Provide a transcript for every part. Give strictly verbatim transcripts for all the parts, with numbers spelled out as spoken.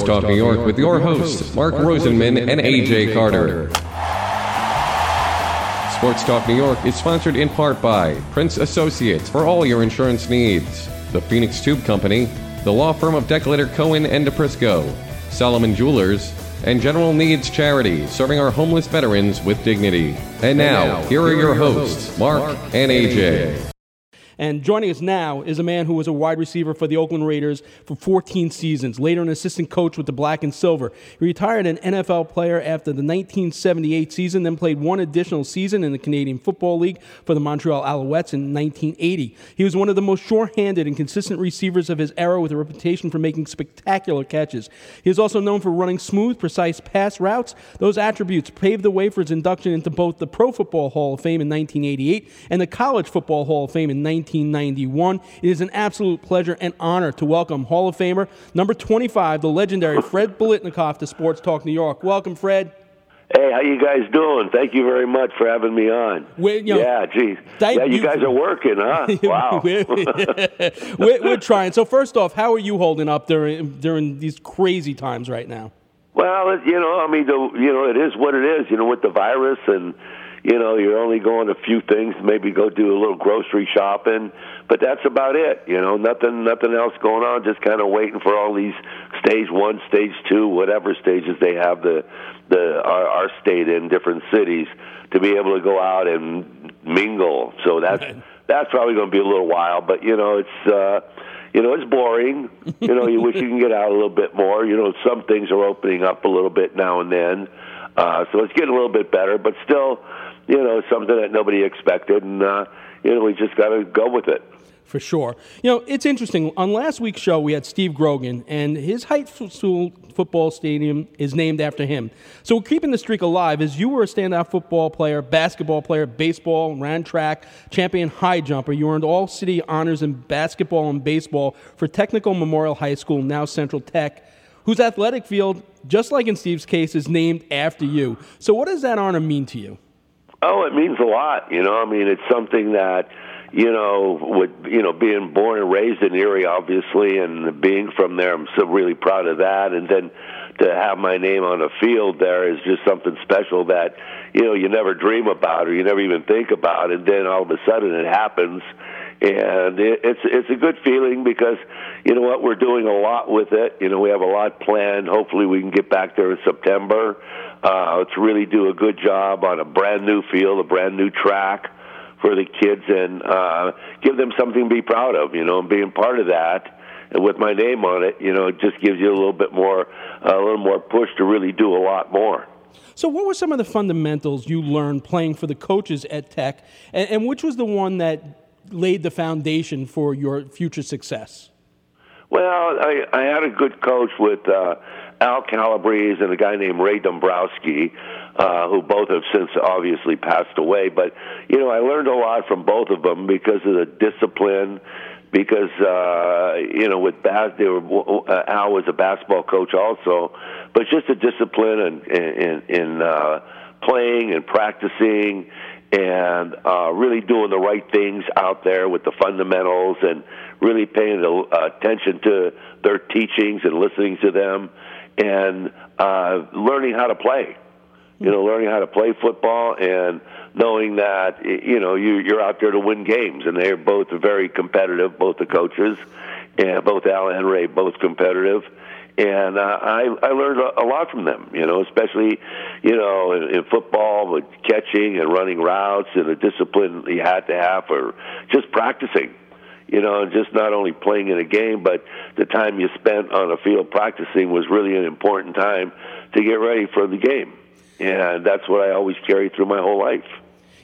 Sports Talk New York with your hosts, Mark Rosenman and A J. Carter. Sports Talk New York is sponsored in part by Prince Associates for all your insurance needs, the Phoenix Tube Company, the law firm of Declator, Cohen and DePrisco, Solomon Jewelers, and General Needs Charity, serving our homeless veterans with dignity. And now, here are your hosts, Mark and A J. And joining us now is a man who was a wide receiver for the Oakland Raiders for fourteen seasons, later an assistant coach with the Black and Silver. He retired an N F L player after the nineteen seventy-eight season, then played one additional season in the Canadian Football League for the Montreal Alouettes in nineteen eighty. He was one of the most sure-handed and consistent receivers of his era, with a reputation for making spectacular catches. He is also known for running smooth, precise pass routes. Those attributes paved the way for his induction into both the Pro Football Hall of Fame in nineteen eighty-eight and the College Football Hall of Fame in nineteen ninety-one. It is an absolute pleasure and honor to welcome Hall of Famer number twenty-five, the legendary Fred Biletnikoff, to Sports Talk New York. Welcome, Fred. Hey, how you guys doing? Thank you very much for having me on. We're, you know, yeah, geez. Thank yeah, you, you guys are working, huh? Wow. we're, we're, we're trying. So first off, how are you holding up during during these crazy times right now? Well, it, you know, I mean, the, you know, it is what it is, you know, with the virus, and you know, you're only going a few things, maybe go do a little grocery shopping, but that's about it. You know, nothing nothing else going on, just kind of waiting for all these stage one, stage two, whatever stages they have the the our, our state in different cities to be able to go out and mingle. So that's okay. That's probably going to be a little while, but, you know, it's uh, you know, it's boring. You know, you wish you can get out a little bit more. You know, some things are opening up a little bit now and then. Uh, so it's getting a little bit better, but still, you know, something that nobody expected, and, uh, you know, we just got to go with it. For sure. You know, it's interesting. On last week's show, we had Steve Grogan, and his high school football stadium is named after him. So keeping the streak alive is you were a standout football player, basketball player, baseball, ran track, champion high jumper. You earned all-city honors in basketball and baseball for Technical Memorial High School, now Central Tech, whose athletic field, just like in Steve's case, is named after you. So what does that honor mean to you? Oh, it means a lot, you know. I mean, it's something that, you know, with, you know, being born and raised in Erie, obviously, and being from there, I'm so really proud of that. And then to have my name on a field there is just something special that, you know, you never dream about or you never even think about. And then all of a sudden it happens. And it's it's a good feeling because, you know what, we're doing a lot with it. You know, we have a lot planned. Hopefully we can get back there in September uh, to really do a good job on a brand-new field, a brand-new track for the kids, and uh, give them something to be proud of, you know, and being part of that. And with my name on it, you know, it just gives you a little bit more, a little more push to really do a lot more. So what were some of the fundamentals you learned playing for the coaches at Tech, and, and which was the one that laid the foundation for your future success? Well, I, I had a good coach with uh, Al Calabrese and a guy named Ray Dombrowski, uh, who both have since obviously passed away. But, you know, I learned a lot from both of them because of the discipline, because, uh, you know, with bas- they were, uh, Al was a basketball coach also, but just the discipline and in, in, in uh, playing and practicing, and uh, really doing the right things out there with the fundamentals and really paying attention to their teachings and listening to them and uh, learning how to play, you know, learning how to play football and knowing that, you know, you, you're out there to win games. And they're both very competitive, both the coaches, and both Al and Ray, both competitive. And uh, I, I learned a lot from them, you know, especially, you know, in, in football with catching and running routes and the discipline you had to have for just practicing, you know, and just not only playing in a game, but the time you spent on a field practicing was really an important time to get ready for the game. And that's what I always carry through my whole life.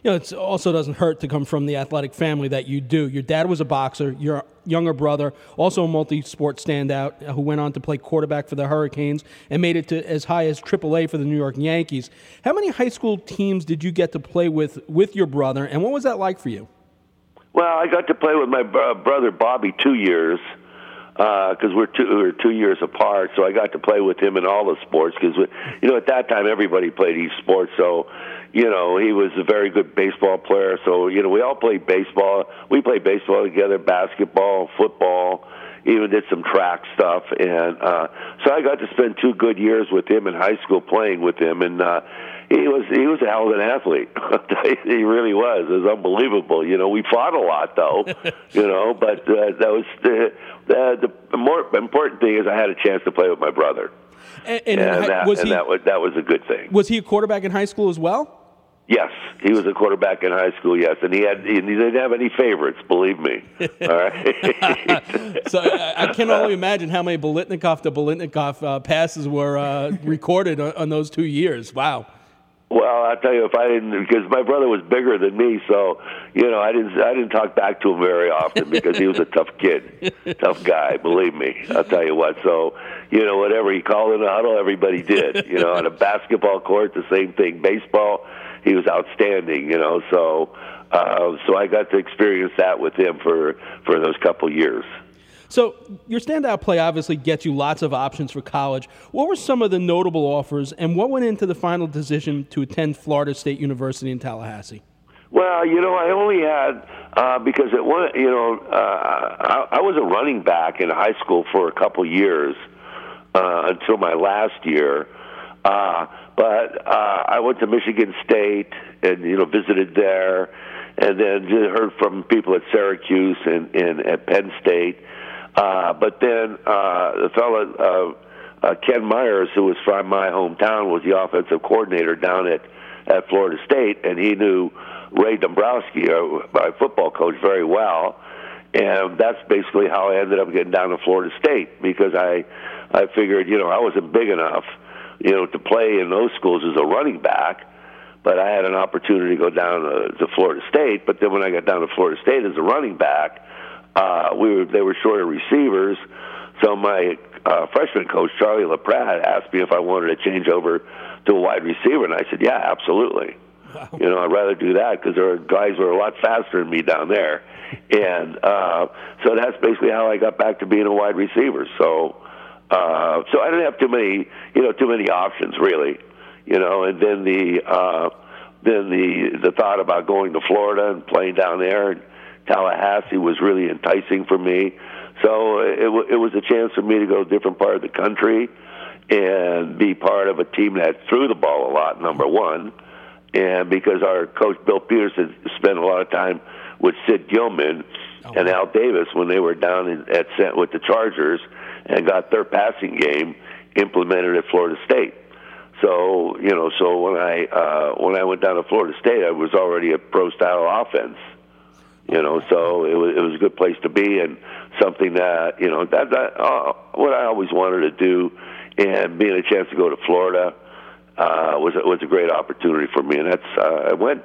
You know, it also doesn't hurt to come from the athletic family that you do. Your dad was a boxer. Your younger brother, also a multi-sport standout, who went on to play quarterback for the Hurricanes and made it to as high as triple A for the New York Yankees. How many high school teams did you get to play with with your brother, and what was that like for you? Well, I got to play with my bro- brother Bobby two years because uh, we're, we're two years apart, so I got to play with him in all the sports because, you know, at that time everybody played each sport, so you know, he was a very good baseball player. So, you know, we all played baseball. We played baseball together, basketball, football, even did some track stuff. And uh, so I got to spend two good years with him in high school playing with him. And uh, he was he was a hell of an athlete. He really was. It was unbelievable. You know, we fought a lot, though, you know, but uh, that was the, the, the more important thing is I had a chance to play with my brother. And, and, and, that, was, and he, that, was, that was a good thing. Was he a quarterback in high school as well? Yes, he was a quarterback in high school. Yes, and he had he didn't have any favorites. Believe me. All right. So I, I can only imagine how many Biletnikoff to Biletnikoff uh, passes were uh, recorded on, on those two years. Wow. Well, I'll tell you, if I didn't, because my brother was bigger than me, so you know I didn't I didn't talk back to him very often because he was a tough kid, tough guy. Believe me, I'll tell you what. So you know, whatever he called in a huddle, everybody did. You know, on a basketball court, the same thing. Baseball. He was outstanding, you know, so uh, so I got to experience that with him for, for those couple years. So your standout play obviously gets you lots of options for college. What were some of the notable offers, and what went into the final decision to attend Florida State University in Tallahassee? Well, you know, I only had, uh, because it was, you know, uh, I, I was a running back in high school for a couple years uh, until my last year. Uh, but uh, I went to Michigan State and, you know, visited there, and then heard from people at Syracuse and, and at Penn State. Uh, but then uh, the fellow, uh, uh, Ken Myers, who was from my hometown, was the offensive coordinator down at, at Florida State, and he knew Ray Dombrowski, my football coach, very well. And that's basically how I ended up getting down to Florida State, because I, I figured, you know, I wasn't big enough, you know, to play in those schools as a running back, but I had an opportunity to go down to, to Florida State. But then when I got down to Florida State as a running back, uh, we were they were short of receivers, so my uh, freshman coach, Charlie LaPrade, asked me if I wanted to change over to a wide receiver, and I said, yeah, absolutely. Wow. You know, I'd rather do that because there are guys who are a lot faster than me down there. And uh, so that's basically how I got back to being a wide receiver, so... Uh, so I didn't have too many, you know, too many options really, you know. And then the uh, then the the thought about going to Florida and playing down there in Tallahassee was really enticing for me. So it w- it was a chance for me to go to a different part of the country and be part of a team that threw the ball a lot. Number one, and because our coach Bill Peterson spent a lot of time with Sid Gilman oh. and Al Davis when they were down in, at with the Chargers. And got their passing game implemented at Florida State. So you know, so when I uh, when I went down to Florida State, I was already a pro-style offense. You know, so it was it was a good place to be and something that you know that, that uh, what I always wanted to do, and being a chance to go to Florida uh, was was a great opportunity for me, and that's uh, I went.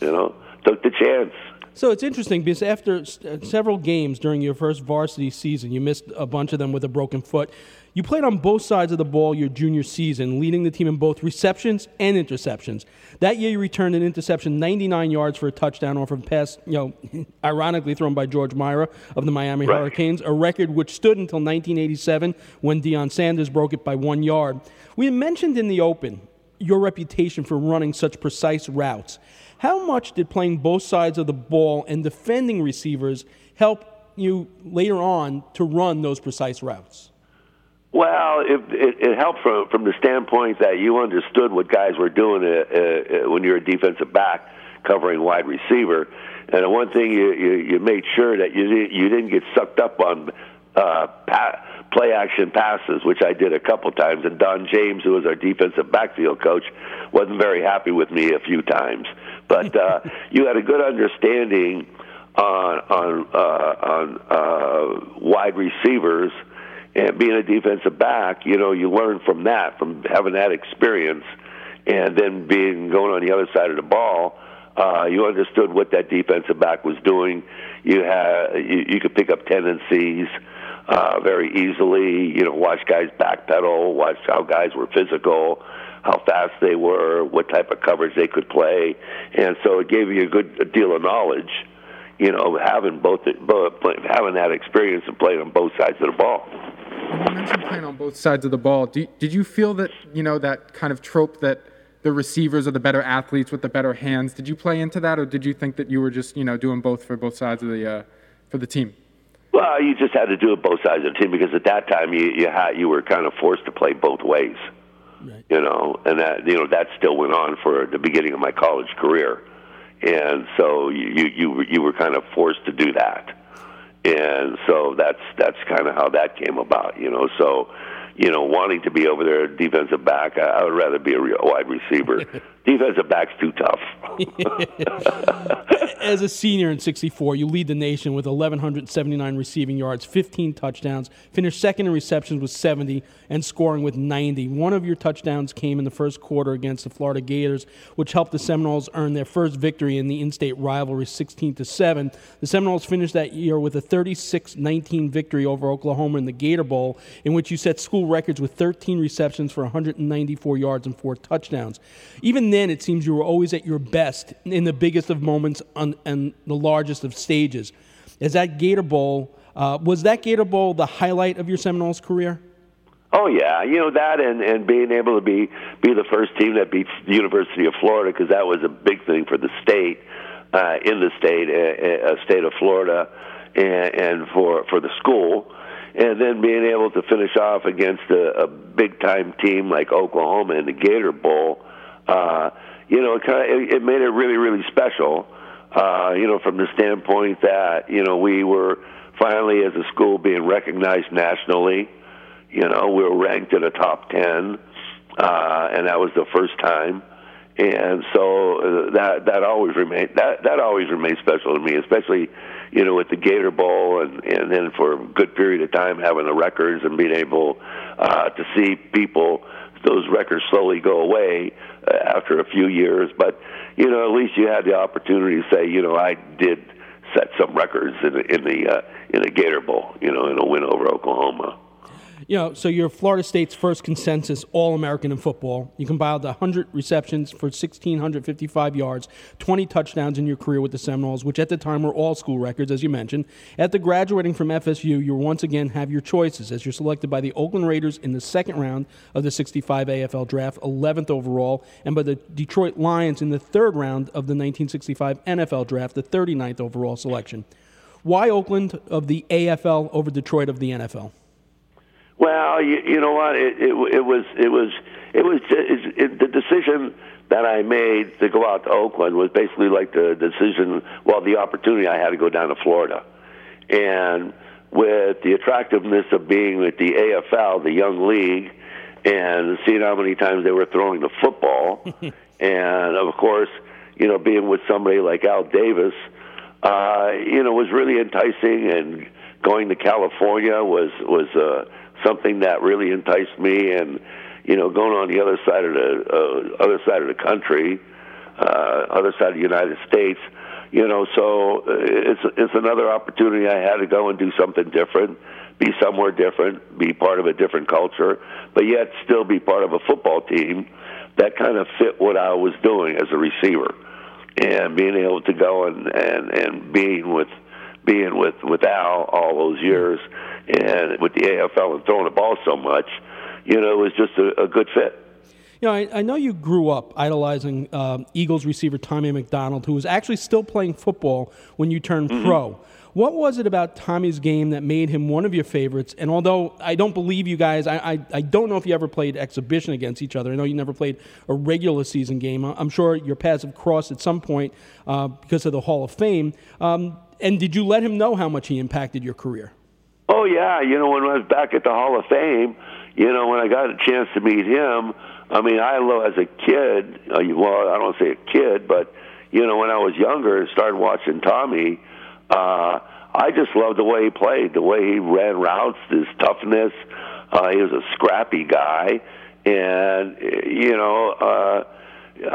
You know, took the chance. So it's interesting because after several games during your first varsity season, you missed a bunch of them with a broken foot. You played on both sides of the ball your junior season, leading the team in both receptions and interceptions. That year you returned an interception ninety-nine yards for a touchdown off a pass, you know, ironically thrown by George Maira of the Miami right. Hurricanes, a record which stood until nineteen eighty-seven when Deion Sanders broke it by one yard. We mentioned in the open your reputation for running such precise routes. How much did playing both sides of the ball and defending receivers help you later on to run those precise routes? Well, it, it, it helped from, from the standpoint that you understood what guys were doing uh, uh, when you're a defensive back covering wide receiver. And the one thing you, you, you made sure that you, you didn't get sucked up on uh, pa- play-action passes, which I did a couple times. And Don James, who was our defensive backfield coach, wasn't very happy with me a few times. But uh, you had a good understanding on on uh, on uh, wide receivers, and being a defensive back, you know, you learn from that, from having that experience, and then being going on the other side of the ball, uh, you understood what that defensive back was doing. You had you, you could pick up tendencies uh, very easily. You know, watch guys backpedal, watch how guys were physical, how fast they were, what type of coverage they could play, and so it gave you a good deal of knowledge, you know, having both, both having that experience and playing on both sides of the ball. You mentioned playing on both sides of the ball. Do, did you feel that, you know, that kind of trope that the receivers are the better athletes with the better hands? Did you play into that, or did you think that you were just, you know, doing both for both sides of the uh, for the team? Well, you just had to do it both sides of the team, because at that time you you, had, you were kind of forced to play both ways, right. You know, and that you know that still went on for the beginning of my college career, and so you you you were, you were kind of forced to do that, and so that's that's kind of how that came about, you know. So, you know, wanting to be over there defensive back, I, I would rather be a real wide receiver. Defensive back's too tough. As a senior in sixty-four, you lead the nation with eleven seventy-nine receiving yards, fifteen touchdowns, finished second in receptions with seventy, and scoring with ninety. One of your touchdowns came in the first quarter against the Florida Gators, which helped the Seminoles earn their first victory in the in-state rivalry, sixteen to seven. The Seminoles finished that year with a thirty-six nineteen victory over Oklahoma in the Gator Bowl, in which you set school records with thirteen receptions for one hundred ninety-four yards and four touchdowns. Even then, it seems you were always at your best in the biggest of moments on, on the largest of stages. Is that Gator Bowl, uh, was that Gator Bowl the highlight of your Seminoles career? Oh, yeah. You know, that and, and being able to be, be the first team that beat the University of Florida, because that was a big thing for the state, uh, in the state, uh, uh, state of Florida, and, and for, for the school. And then being able to finish off against a, a big-time team like Oklahoma in the Gator Bowl, uh, you know, it, kind of, it made it really, really special, uh, you know, from the standpoint that, you know, we were finally, as a school, being recognized nationally. You know, we were ranked in the top ten, uh, and that was the first time. And so that that always remained that that always remained special to me, especially, you know, with the Gator Bowl, and, and then for a good period of time having the records and being able uh, to see people, those records slowly go away uh, after a few years. But, you know, at least you had the opportunity to say, you know, I did set some records in, in the uh, in the Gator Bowl, you know, in a win over Oklahoma. You know, so you're Florida State's first consensus All-American in football. You compiled one hundred receptions for one thousand six hundred fifty-five yards, twenty touchdowns in your career with the Seminoles, which at the time were all-school records, as you mentioned. After graduating from F S U, you once again have your choices, as you're selected by the Oakland Raiders in the second round of the sixty-five A F L Draft, eleventh overall, and by the Detroit Lions in the third round of the nineteen sixty-five N F L Draft, the thirty-ninth overall selection. Why Oakland of the A F L over Detroit of the N F L? Well, you, you know what? It, it, it was it was it was it, it, the decision that I made to go out to Oakland was basically like the decision, well, the opportunity I had to go down to Florida, and with the attractiveness of being with the A F L, the young league, and seeing how many times they were throwing the football, and of course, you know, being with somebody like Al Davis, uh, you know, was really enticing, and going to California was was a uh, something that really enticed me, and you know, going on the other side of the uh, other side of the country, uh, other side of the United States, you know. So it's it's another opportunity I had to go and do something different, be somewhere different, be part of a different culture, but yet still be part of a football team that kind of fit what I was doing as a receiver, and being able to go and and, and being with. being with, with Al all those years, and with the A F L and throwing the ball so much, you know, it was just a, a good fit. You know, I, I know you grew up idolizing um, Eagles receiver Tommy McDonald, who was actually still playing football when you turned mm-hmm. pro. What was it about Tommy's game that made him one of your favorites? And although I don't believe you guys, I, I, I don't know if you ever played exhibition against each other. I know you never played a regular season game. I'm sure your paths have crossed at some point uh, because of the Hall of Fame. Um, and did you let him know how much he impacted your career? Oh, yeah. You know, when I was back at the Hall of Fame, you know, when I got a chance to meet him, I mean, I as a kid, well, I don't say a kid, but, you know, when I was younger and started watching Tommy, Uh, I just loved the way he played, the way he ran routes, his toughness. Uh, he was a scrappy guy. And, you know, uh,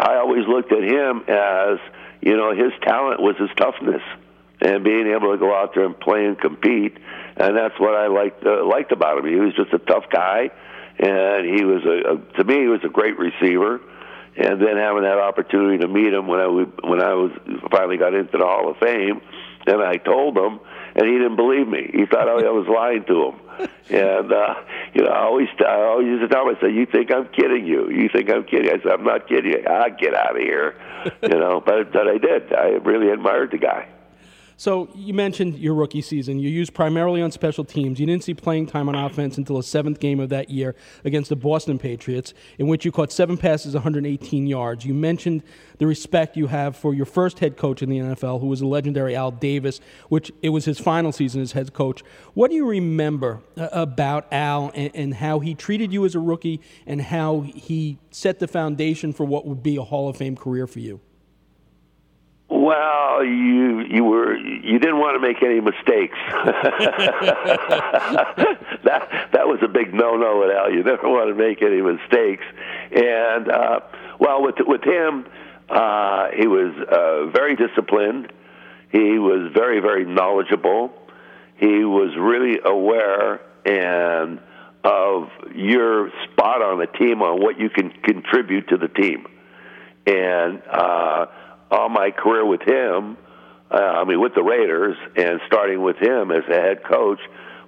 I always looked at him as, you know, his talent was his toughness and being able to go out there and play and compete. And that's what I liked, uh, liked about him. He was just a tough guy. And he was, a, a, to me, he was a great receiver. And then having that opportunity to meet him when I, when I was finally got into the Hall of Fame, and I told him, and he didn't believe me. He thought I was lying to him. And, uh, you know, I always, I always used to tell him, I said, you think I'm kidding you. You think I'm kidding you. I said, I'm not kidding you. I get out of here. You know, but, but I did. I really admired the guy. So you mentioned your rookie season. You used primarily on special teams. You didn't see playing time on offense until the seventh game of that year against the Boston Patriots, in which you caught seven passes, one hundred eighteen yards. You mentioned the respect you have for your first head coach in the N F L, who was the legendary Al Davis, which it was his final season as head coach. What do you remember about Al and, and how he treated you as a rookie and how he set the foundation for what would be a Hall of Fame career for you? Well, you you were you didn't want to make any mistakes. that that was a big no-no at Al. You never want to make any mistakes. And uh, well, with with him, uh, he was uh, very disciplined. He was very very knowledgeable. He was really aware and of your spot on the team, on what you can contribute to the team, and. Uh, All my career with him, uh, I mean, with the Raiders, and starting with him as a head coach,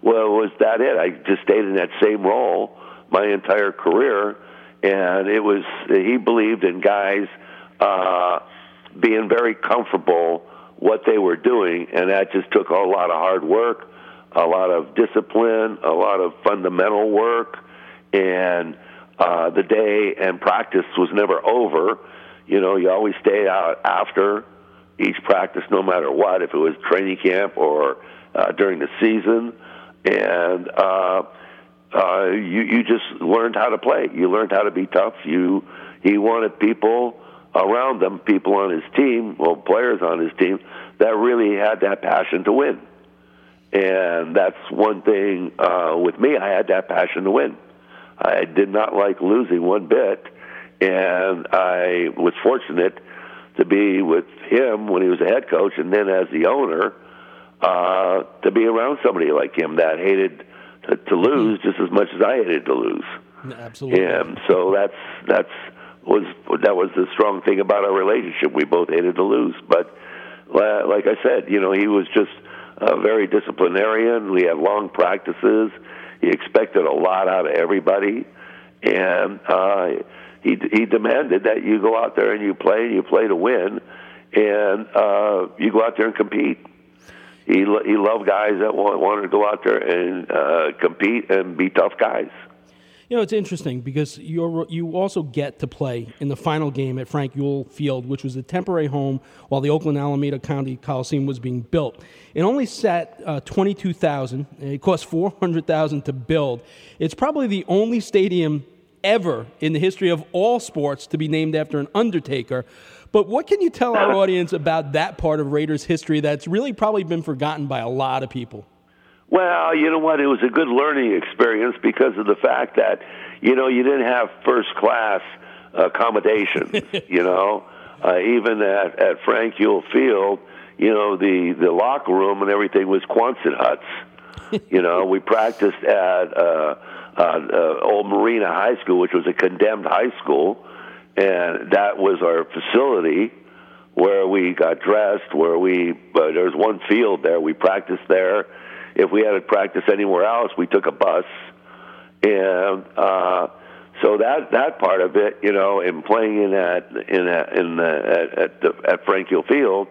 well, was that it? I just stayed in that same role my entire career, and it was he believed in guys uh, being very comfortable what they were doing, and that just took a lot of hard work, a lot of discipline, a lot of fundamental work, and uh, the day and practice was never over. You know, you always stay out after each practice, no matter what, if it was training camp or uh, during the season. And uh, uh, you, you just learned how to play. You learned how to be tough. You He wanted people around them, people on his team, well, players on his team, that really had that passion to win. And that's one thing uh, with me. I had that passion to win. I did not like losing one bit. And I was fortunate to be with him when he was a head coach and then as the owner uh, to be around somebody like him that hated to, to lose just as much as I hated to lose. Absolutely. And so that's that's was that was the strong thing about our relationship. We both hated to lose. But like I said, you know, he was just a very disciplinarian. We had long practices. He expected a lot out of everybody. And... Uh, He he demanded that you go out there and you play, and you play to win, and uh, you go out there and compete. He he loved guys that wanted to go out there and uh, compete and be tough guys. You know, it's interesting because you you also get to play in the final game at Frank Ewell Field, which was the temporary home while the Oakland Alameda County Coliseum was being built. It only sat uh, twenty-two thousand dollars. It cost four hundred thousand dollars to build. It's probably the only stadium ever in the history of all sports to be named after an undertaker. But what can you tell our audience about that part of Raiders history that's really probably been forgotten by a lot of people? Well, you know what? It was a good learning experience because of the fact that, you know, you didn't have first-class accommodations, you know. Uh, even at, at Frank Ewell Field, you know, the, the locker room and everything was Quonset huts. You know, we practiced at... Uh, Uh, uh, Old Marina High School, which was a condemned high school, and that was our facility where we got dressed, where we, uh, there was one field there, we practiced there. If we had to practice anywhere else, we took a bus. And uh, so that that part of it, you know, in playing in that, in that, in the, at, at, the, at Frank Ewell Field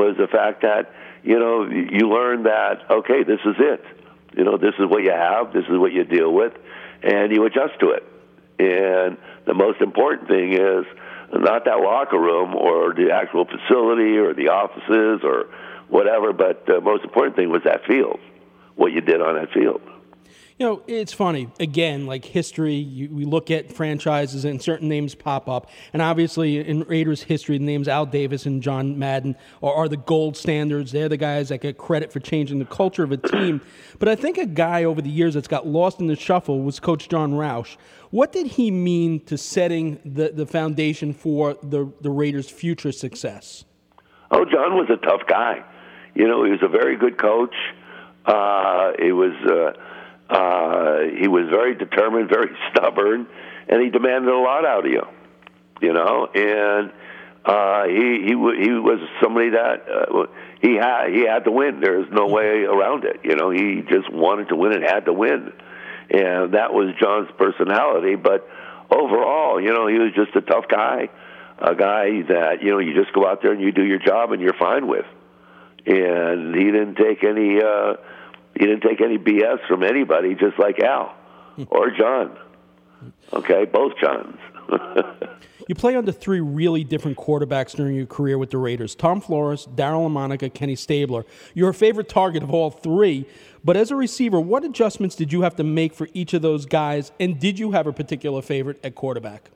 was the fact that, you know, you learned that, okay, this is it. You know, this is what you have, this is what you deal with, and you adjust to it. And the most important thing is not that locker room or the actual facility or the offices or whatever, but the most important thing was that field, what you did on that field. You know, it's funny. Again, like history, you, we look at franchises and certain names pop up. And obviously in Raiders history, the names Al Davis and John Madden are, are the gold standards. They're the guys that get credit for changing the culture of a team. But I think a guy over the years that's got lost in the shuffle was Coach John Roush. What did he mean to setting the, the foundation for the, the Raiders' future success? Oh, John was a tough guy. You know, he was a very good coach. Uh, it was... Uh, Uh, he was very determined, very stubborn, and he demanded a lot out of you, you know. And uh, he he, w- he was somebody that uh, he had he had to win. There's no way around it, you know. He just wanted to win and had to win, and that was John's personality. But overall, you know, he was just a tough guy, a guy that you know you just go out there and you do your job and you're fine with. and he didn't take any uh, he didn't take any B S from anybody, just like Al or John. Okay, both Johns. You play under three really different quarterbacks during your career with the Raiders: Tom Flores, Darryl LaMonica, Kenny Stabler. You're a favorite target of all three, but as a receiver, what adjustments did you have to make for each of those guys, and did you have a particular favorite at quarterback?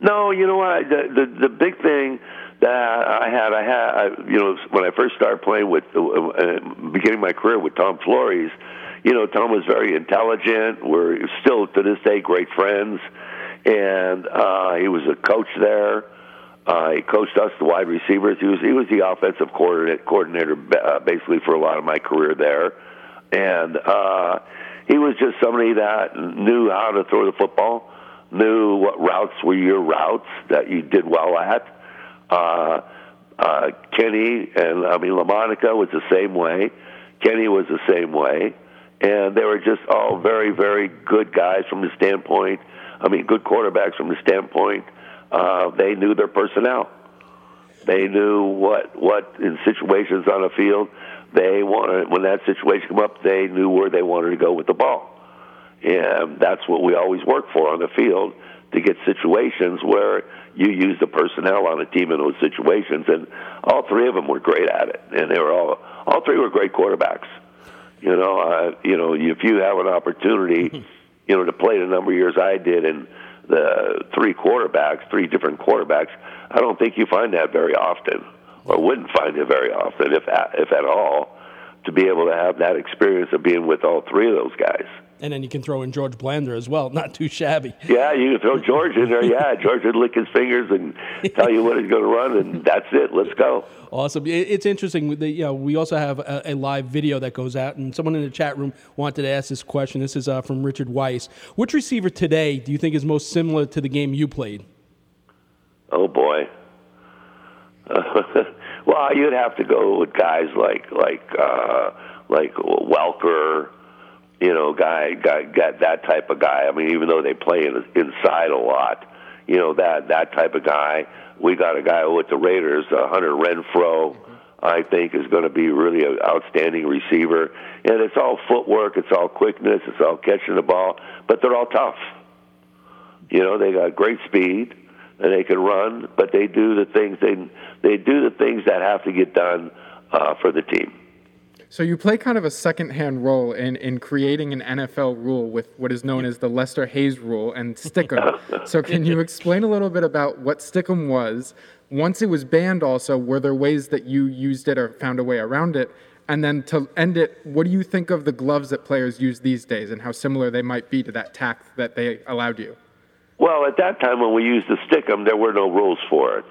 No, you know what, the the, the big thing that I had, I had, I, you know, when I first started playing with, uh, beginning my career with Tom Flores, you know, Tom was very intelligent. We're still, to this day, great friends. And uh, he was a coach there. Uh, he coached us, the wide receivers. He was he was the offensive coordinator, uh, basically, for a lot of my career there. And uh, he was just somebody that knew how to throw the football, knew what routes were your routes that you did well at. Uh, uh, Kenny and, I mean, LaMonica was the same way. Kenny was the same way. And they were just all very, very good guys from the standpoint, I mean, good quarterbacks from the standpoint, uh, they knew their personnel. They knew what, what in situations on a field, they wanted, when that situation came up, they knew where they wanted to go with the ball. And that's what we always work for on the field, to get situations where you use the personnel on a team in those situations. And all three of them were great at it. And they were all, all three were great quarterbacks. You know, uh, you know, if you have an opportunity, you know, to play the number of years I did and the three quarterbacks, three different quarterbacks, I don't think you find that very often, or wouldn't find it very often, if if at all, to be able to have that experience of being with all three of those guys. And then you can throw in George Blander as well, not too shabby. Yeah, you can throw George in there. Yeah, George would lick his fingers and tell you what he's going to run, and that's it. Let's go. Awesome. It's interesting. You know, we also have a, a live video that goes out, and someone in the chat room wanted to ask this question. This is uh, from Richard Weiss. Which receiver today do you think is most similar to the game you played? Oh, boy. Uh, well, you'd have to go with guys like, like, uh, like Welker, you know, guy, guy, got that type of guy. I mean, even though they play in, inside a lot, you know, that that type of guy. We got a guy with the Raiders, uh, Hunter Renfrow, I think, is going to be really an outstanding receiver. And it's all footwork, it's all quickness, it's all catching the ball, but they're all tough. You know, they got great speed and they can run, but they do the things they they do the things that have to get done uh, for the team. So you play kind of a secondhand role in, in creating an N F L rule with what is known as the Lester Hayes rule and Stick'em. So can you explain a little bit about what Stick'em was? Once it was banned also, were there ways that you used it or found a way around it? And then to end it, what do you think of the gloves that players use these days and how similar they might be to that tact that they allowed you? Well, at that time when we used the Stick'em, there were no rules for it.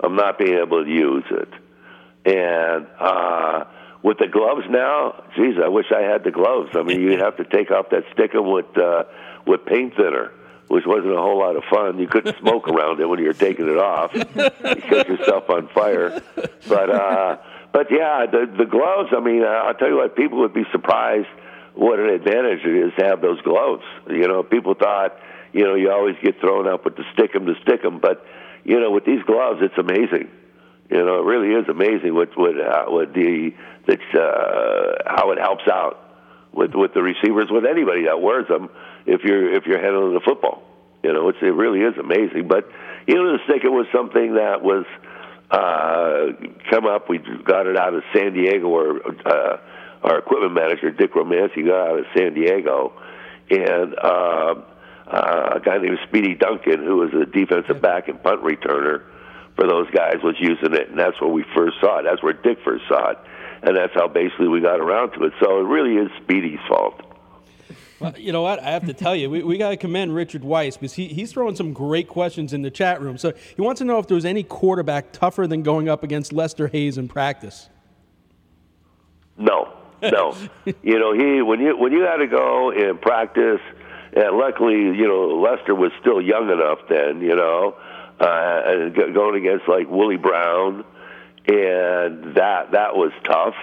I'm not being able to use it. And... uh With the gloves now, geez, I wish I had the gloves. I mean, you'd have to take off that Stick'em with uh, with paint thinner, which wasn't a whole lot of fun. You couldn't smoke around it when you were taking it off. You set yourself on fire. But uh, but yeah, the the gloves. I mean, uh, I'll tell you what, people would be surprised what an advantage it is to have those gloves. You know, people thought, you know, you always get thrown up with the Stick'em, the Stick'em. But you know, with these gloves, it's amazing. You know, it really is amazing what what uh, what the that's uh, how it helps out with with the receivers, with anybody that wears them. If you're if you're handling the football, you know, it's, it really is amazing. But you know, the Stick'em was something that was uh, come up. We got it out of San Diego, or uh, our equipment manager Dick Romancy got out of San Diego, and uh, uh, a guy named Speedy Duncan, who was a defensive back and punt returner for those guys, was using it, and that's where we first saw it. That's where Dick first saw it, and that's how basically we got around to it. So it really is Speedy's fault. Well, you know what? I have to tell you, we, we got to commend Richard Weiss, because he, he's throwing some great questions in the chat room. So he wants to know if there was any quarterback tougher than going up against Lester Hayes in practice. No, no. You know, he when you when you had to go in practice, and luckily, you know, Lester was still young enough then, you know, Uh, going against like Willie Brown, and that that was tough,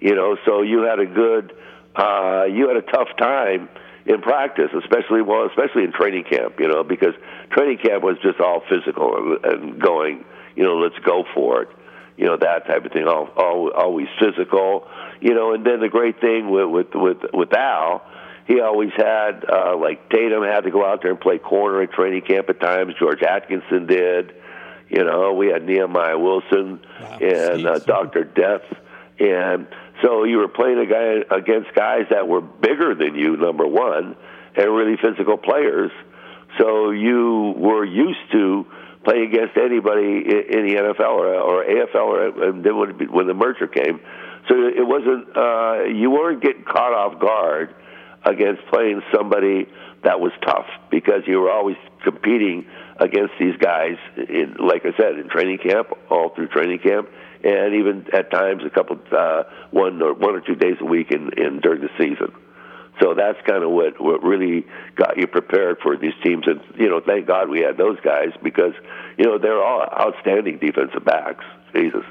you know. So you had a good, uh, you had a tough time in practice, especially well, especially in training camp, you know, because training camp was just all physical and, and going, you know, let's go for it. you know, that type of thing, all, all, always physical, you know. And then the great thing with with with, with Al, he always had, uh, like Tatum had to go out there and play corner at training camp at times. George Atkinson did. You know, we had Nehemiah Wilson wow, and uh, Doctor Death. And so you were playing a guy against guys that were bigger than you, number one, and really physical players. So you were used to playing against anybody in the N F L or, or A F L, or, and then when, when the merger came. So it wasn't, uh, you weren't getting caught off guard against playing somebody that was tough, because you were always competing against these guys, in, like I said, in training camp, all through training camp, and even at times a couple, uh, one or one or two days a week in, in during the season. So that's kind of what, what really got you prepared for these teams. And, you know, thank God we had those guys, because, you know, they're all outstanding defensive backs. Jesus.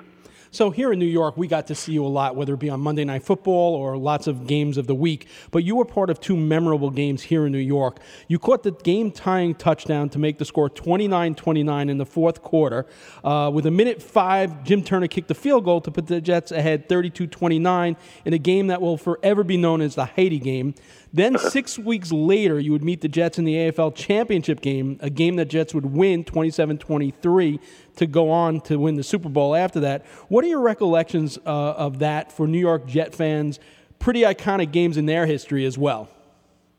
So here in New York, we got to see you a lot, whether it be on Monday Night Football or lots of games of the week. But you were part of two memorable games here in New York. You caught the game-tying touchdown to make the score twenty-nine twenty-nine in the fourth quarter. Uh, with a minute five, Jim Turner kicked the field goal to put the Jets ahead thirty-two twenty-nine in a game that will forever be known as the Heidi game. Then six weeks later, you would meet the Jets in the A F L championship game, a game that Jets would win twenty-seven twenty-three to go on to win the Super Bowl after that. What are your recollections uh, of that for New York Jet fans? Pretty iconic games in their history as well.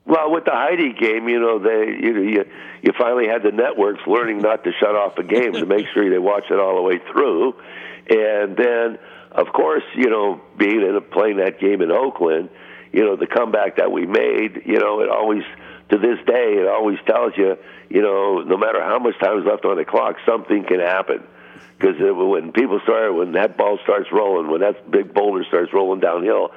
Well, with the Heidi game, you know, they you, you you finally had the networks learning not to shut off a game to make sure they watch it all the way through. And then, of course, you know, being in a, playing that game in Oakland, you know, the comeback that we made, you know, it always, to this day, it always tells you, you know, no matter how much time is left on the clock, something can happen. Because when people start, when that ball starts rolling, when that big boulder starts rolling downhill,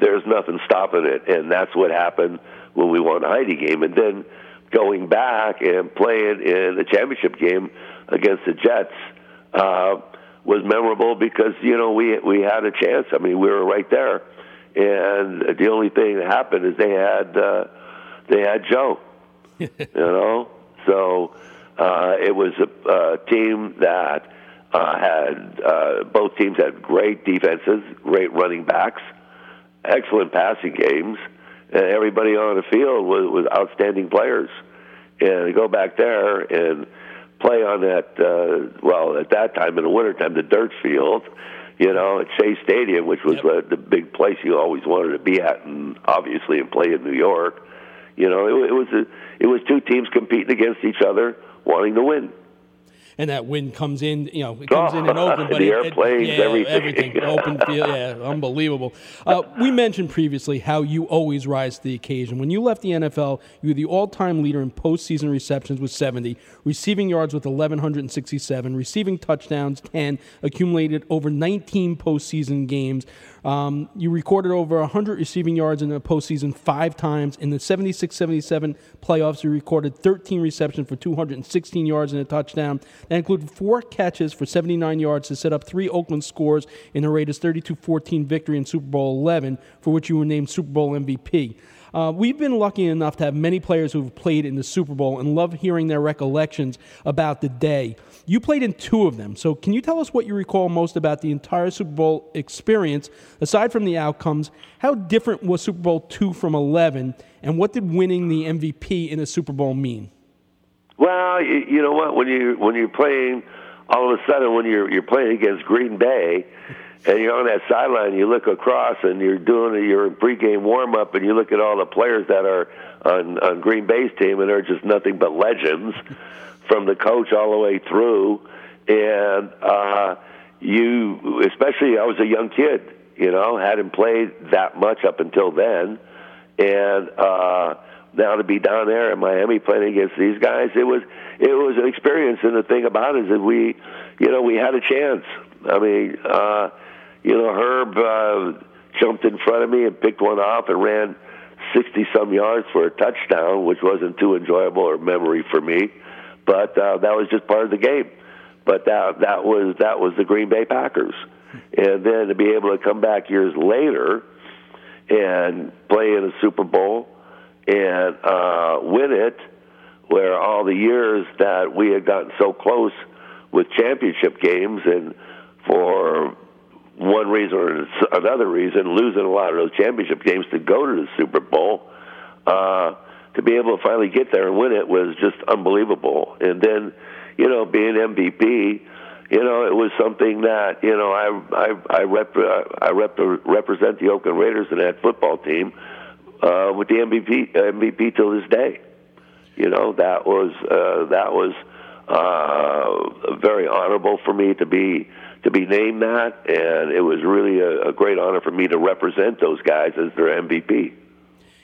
there's nothing stopping it. And that's what happened when we won the Heidi game. And then going back and playing in the championship game against the Jets, uh, was memorable because, you know, we we had a chance. I mean, we were right there. And the only thing that happened is they had uh, they had Joe, you know. So uh, it was a, a team that uh, had uh, both teams had great defenses, great running backs, excellent passing games, and everybody on the field was, was outstanding players. And to go back there and play on that, uh, well, at that time in the wintertime, the dirt field. You know, at Shea Stadium, which was yep. uh, the big place you always wanted to be at, and obviously and play in New York. You know, it, it was a, it was two teams competing against each other, wanting to win. And that win comes in, you know, it comes oh, in in Oakland. But the it, airplanes, it, yeah, everything. everything. Open field, yeah, unbelievable. Uh, we mentioned previously how you always rise to the occasion. When you left the N F L, you were the all-time leader in postseason receptions with seventy, receiving yards with eleven sixty-seven, receiving touchdowns ten, accumulated over nineteen postseason games. Um, you recorded over one hundred receiving yards in the postseason five times. In the seventy-six seventy-seven playoffs, you recorded thirteen receptions for two hundred sixteen yards and a touchdown. That included four catches for seventy-nine yards to set up three Oakland scores in the Raiders' thirty-two fourteen victory in Super Bowl eleven, for which you were named Super Bowl M V P. Uh, we've been lucky enough to have many players who have played in the Super Bowl and love hearing their recollections about the day. You played in two of them, so can you tell us what you recall most about the entire Super Bowl experience, aside from the outcomes? How different was Super Bowl two from eleven, and what did winning the M V P in a Super Bowl mean? Well, you, you know what? When you when you're playing, all of a sudden, when you're you're playing against Green Bay, and you're on that sideline, you look across, and you're doing your pregame warm up, and you look at all the players that are on, on Green Bay's team, and they're just nothing but legends, from the coach all the way through. And uh, you, especially, I was a young kid, you know, hadn't played that much up until then, and. Uh, Now to be down there in Miami playing against these guys, it was it was an experience. And the thing about it is that we, you know, we had a chance. I mean, uh, you know, Herb uh, jumped in front of me and picked one off and ran sixty-some yards for a touchdown, which wasn't too enjoyable or memory for me. But uh, that was just part of the game. But that that was that was the Green Bay Packers. And then to be able to come back years later and play in a Super Bowl and uh, win it, where all the years that we had gotten so close with championship games, and for reason or another reason, losing a lot of those championship games to go to the Super Bowl, uh, to be able to finally get there and win it was just unbelievable. And then, you know, being M V P, you know, it was something that, you know, I I I, rep, I rep, represent the Oakland Raiders and that football team uh, with the M V P till this day. You know, that was uh, that was uh, very honorable for me to be to be named that, and it was really a, a great honor for me to represent those guys as their M V P.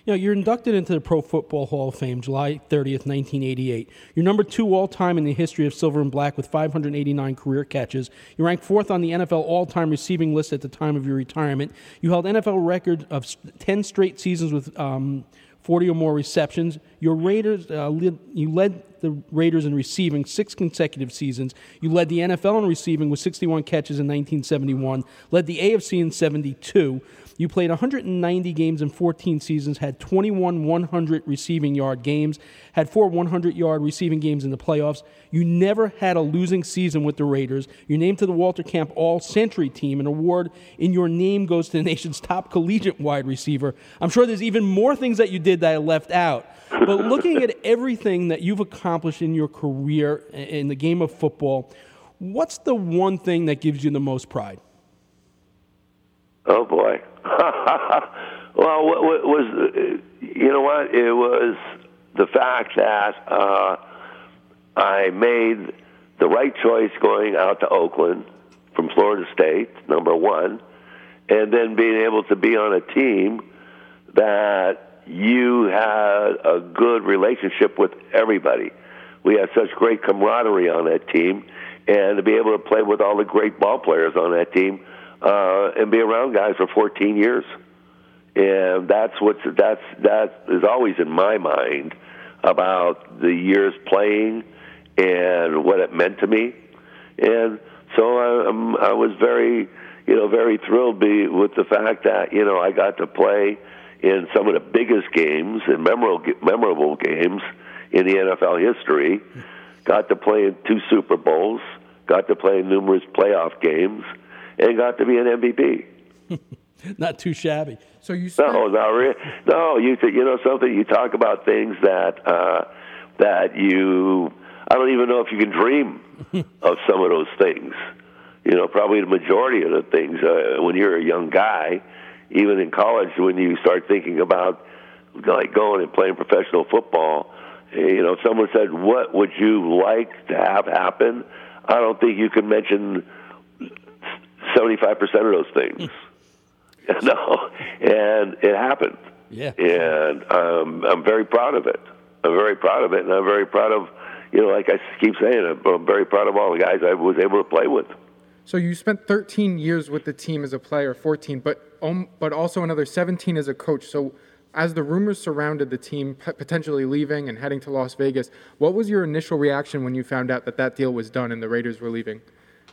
You know, you're inducted into the Pro Football Hall of Fame July thirtieth, nineteen eighty-eight. You're number two all-time in the history of Silver and Black with five hundred eighty-nine career catches. You ranked fourth on the N F L all-time receiving list at the time of your retirement. You held N F L record of ten straight seasons with um, forty or more receptions. Your Raiders, uh, led, you led the Raiders in receiving six consecutive seasons. You led the N F L in receiving with sixty-one catches in nineteen seventy-one, led the A F C in seventy-two. You played one hundred ninety games in fourteen seasons, had twenty-one one hundred receiving yard games, had four one hundred yard receiving games in the playoffs. You never had a losing season with the Raiders. You're named to the Walter Camp All-Century team. An award in your name goes to the nation's top collegiate wide receiver. I'm sure there's even more things that you did that I left out. But looking at everything that you've accomplished in your career in the game of football, what's the one thing that gives you the most pride? Oh, boy. Well, what, what was you know what? It was the fact that uh, I made the right choice going out to Oakland from Florida State, number one, and then being able to be on a team that you had a good relationship with everybody. We had such great camaraderie on that team, and to be able to play with all the great ball players on that team. Uh, and be around guys for fourteen years, and that's what's that's that is always in my mind about the years playing and what it meant to me. And so I, I'm, I was very, you know, very thrilled be, with the fact that you know I got to play in some of the biggest games and memorable memorable games in the N F L history. Got to play in two Super Bowls. Got to play in numerous playoff games. And got to be an M V P. Not too shabby. So you spent- no, not really. No, you th- you know something. You talk about things that uh, that you. I don't even know if you can dream of some of those things. You know, probably the majority of the things uh, when you're a young guy, even in college, when you start thinking about like going and playing professional football. You know, someone said, "What would you like to have happen?" I don't think you can mention seventy-five percent of those things. No, and it happened. Yeah. And um, I'm very proud of it. I'm very proud of it, and I'm very proud of, you know, like I keep saying, I'm very proud of all the guys I was able to play with. So you spent thirteen years with the team as a player, fourteen, but um, but also another seventeen as a coach. So as the rumors surrounded the team potentially leaving and heading to Las Vegas, what was your initial reaction when you found out that that deal was done and the Raiders were leaving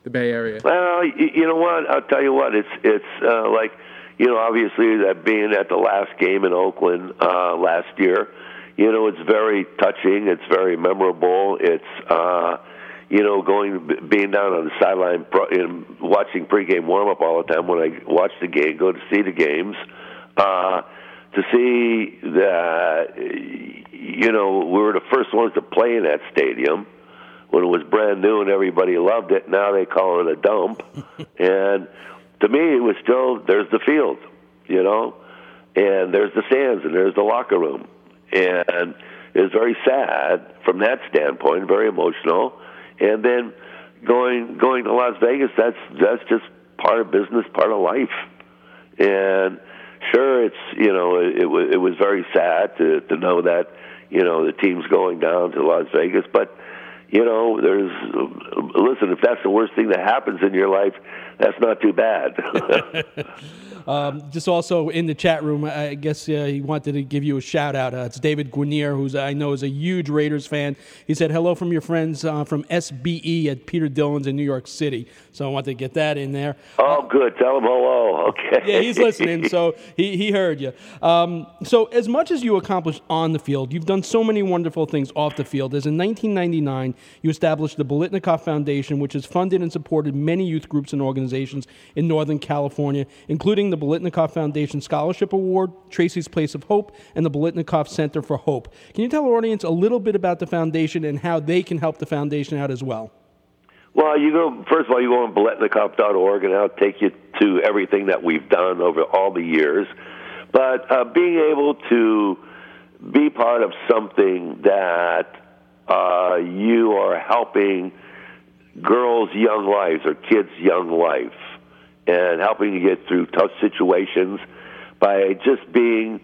the Bay Area? Well, you know what? I'll tell you what. It's it's uh, like, you know, obviously that being at the last game in Oakland uh, last year, you know, it's very touching. It's very memorable. It's uh, you know, going being down on the sideline pro, and watching pregame warm up all the time when I watch the game, go to see the games, uh, to see that you know we were the first ones to play in that stadium. When it was brand new and everybody loved it, now they call it a dump. And to me, it was still, there's the field, you know, and there's the stands and there's the locker room. And it was very sad from that standpoint, very emotional. And then going going to Las Vegas, that's that's just part of business, part of life. And sure, it's, you know, it, it was it was very sad to, to know that, you know, the team's going down to Las Vegas, but you know, there's, listen, if that's the worst thing that happens in your life, that's not too bad. Um, just also in the chat room, I guess uh, he wanted to give you a shout out. Uh, it's David Guinier, who's I know is a huge Raiders fan. He said hello from your friends uh, from S B E at Peter Dillon's in New York City. So I wanted to get that in there. Oh, uh, good. Tell him hello. Okay. Yeah, he's listening, so he he heard you. Um, so as much as you accomplished on the field, you've done so many wonderful things off the field. As in nineteen ninety-nine, you established the Biletnikoff Foundation, which has funded and supported many youth groups and organizations in Northern California, including the Biletnikoff Foundation Scholarship Award, Tracy's Place of Hope, and the Biletnikoff Center for Hope. Can you tell our audience a little bit about the foundation and how they can help the foundation out as well? Well, you go first of all, you go on biletnikoff dot org, and I'll take you to everything that we've done over all the years. But uh, being able to be part of something that uh, you are helping girls' young lives or kids' young life, and helping you get through tough situations by just being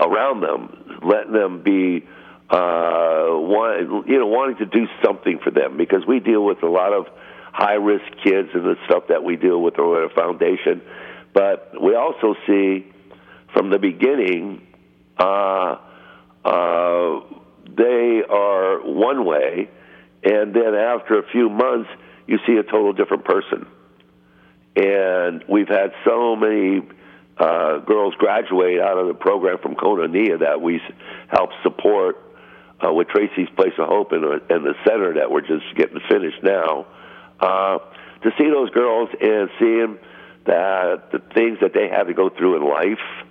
around them, letting them be, uh, want, you know, wanting to do something for them, because we deal with a lot of high-risk kids and the stuff that we deal with over the foundation. But we also see from the beginning, uh, uh, they are one way, and then after a few months, you see a total different person. And we've had so many uh, girls graduate out of the program from Koinonia that we help support uh, with Tracy's Place of Hope and, and the center that we're just getting finished now. Uh, to see those girls and seeing that the things that they had to go through in life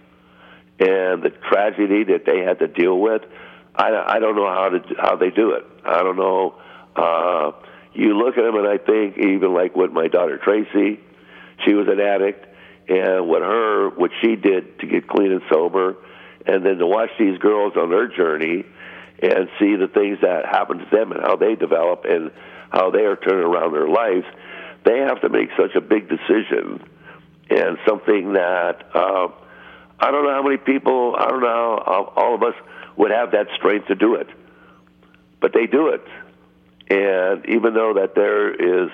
and the tragedy that they had to deal with, I, I don't know how to how they do it. I don't know. Uh, you look at them, and I think even like with my daughter Tracy, she was an addict, and what her what she did to get clean and sober, and then to watch these girls on their journey and see the things that happen to them and how they develop and how they are turning around their lives, they have to make such a big decision and something that uh, I don't know how many people, I don't know how all of us would have that strength to do it, but they do it. And even though that there is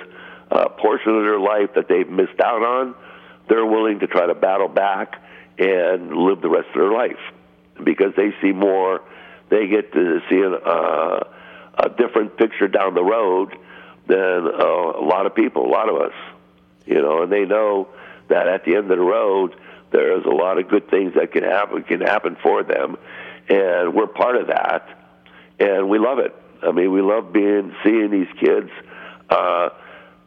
a portion of their life that they've missed out on, they're willing to try to battle back and live the rest of their life. Because they see more, they get to see an, uh, a different picture down the road than uh, a lot of people, a lot of us. You know, and they know that at the end of the road, there's a lot of good things that can happen, can happen for them. And we're part of that. And we love it. I mean, we love being seeing these kids, uh,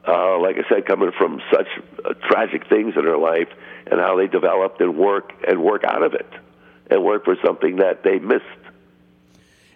uh, like I said, coming from such uh, tragic things in their life, and how they developed and work and work out of it, and work for something that they missed.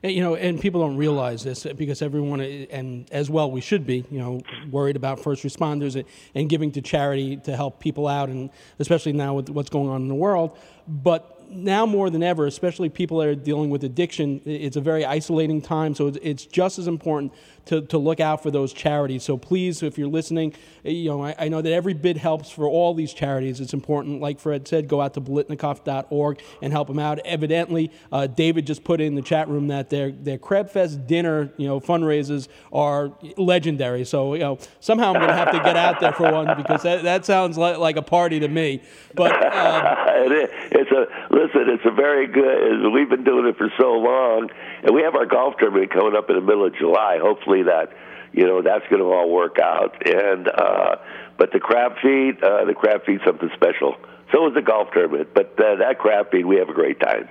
And, you know, and people don't realize this because everyone, and as well we should be, you know, worried about first responders and, and giving to charity to help people out, and especially now with what's going on in the world, but. Now more than ever, especially people that are dealing with addiction, it's a very isolating time, so it's just as important to, to look out for those charities. So please, if you're listening, you know I, I know that every bit helps for all these charities. It's important, like Fred said, go out to biletnikoff dot org and help them out. Evidently, uh, David just put in the chat room that their their Crabfest dinner, you know, fundraisers are legendary. So you know, somehow I'm going to have to get out there for one because that, that sounds like, like a party to me. But um, it is. It's a Listen, it's a very good, we've been doing it for so long, and we have our golf tournament coming up in the middle of July. Hopefully that, you know, that's going to all work out. And uh, but the crab feed, uh, the crab feed's something special. So is the golf tournament, but uh, that crab feed, we have a great time.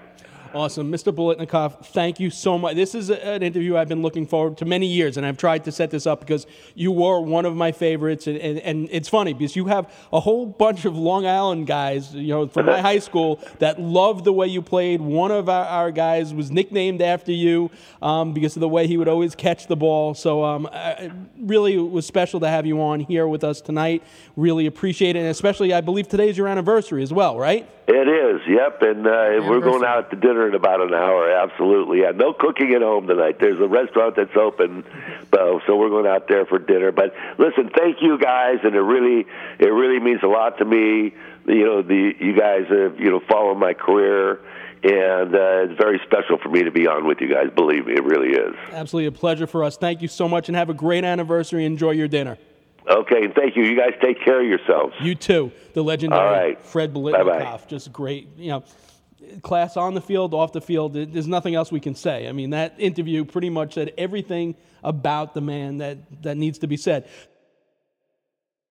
Awesome. Mister Biletnikoff, thank you so much. This is an interview I've been looking forward to many years, and I've tried to set this up because you were one of my favorites, and, and, and it's funny because you have a whole bunch of Long Island guys, you know, from my high school that loved the way you played. One of our, our guys was nicknamed after you um, because of the way he would always catch the ball. So um, I, really it was special to have you on here with us tonight. Really appreciate it, and especially I believe today's your anniversary as well, right? It is, yep, and uh, we're going out to dinner in about an hour, absolutely. Yeah, no cooking at home tonight. There's a restaurant that's open, so we're going out there for dinner. But listen, thank you guys, and it really, it really means a lot to me. You know, the you guys have you know followed my career. And uh, it's very special for me to be on with you guys. Believe me, it really is. Absolutely a pleasure for us. Thank you so much, and have a great anniversary. Enjoy your dinner. Okay, thank you. You guys take care of yourselves. You too. The legendary right. Fred Biletnikoff, just great. You know, class on the field, off the field. There's nothing else we can say. I mean, that interview pretty much said everything about the man that, that needs to be said.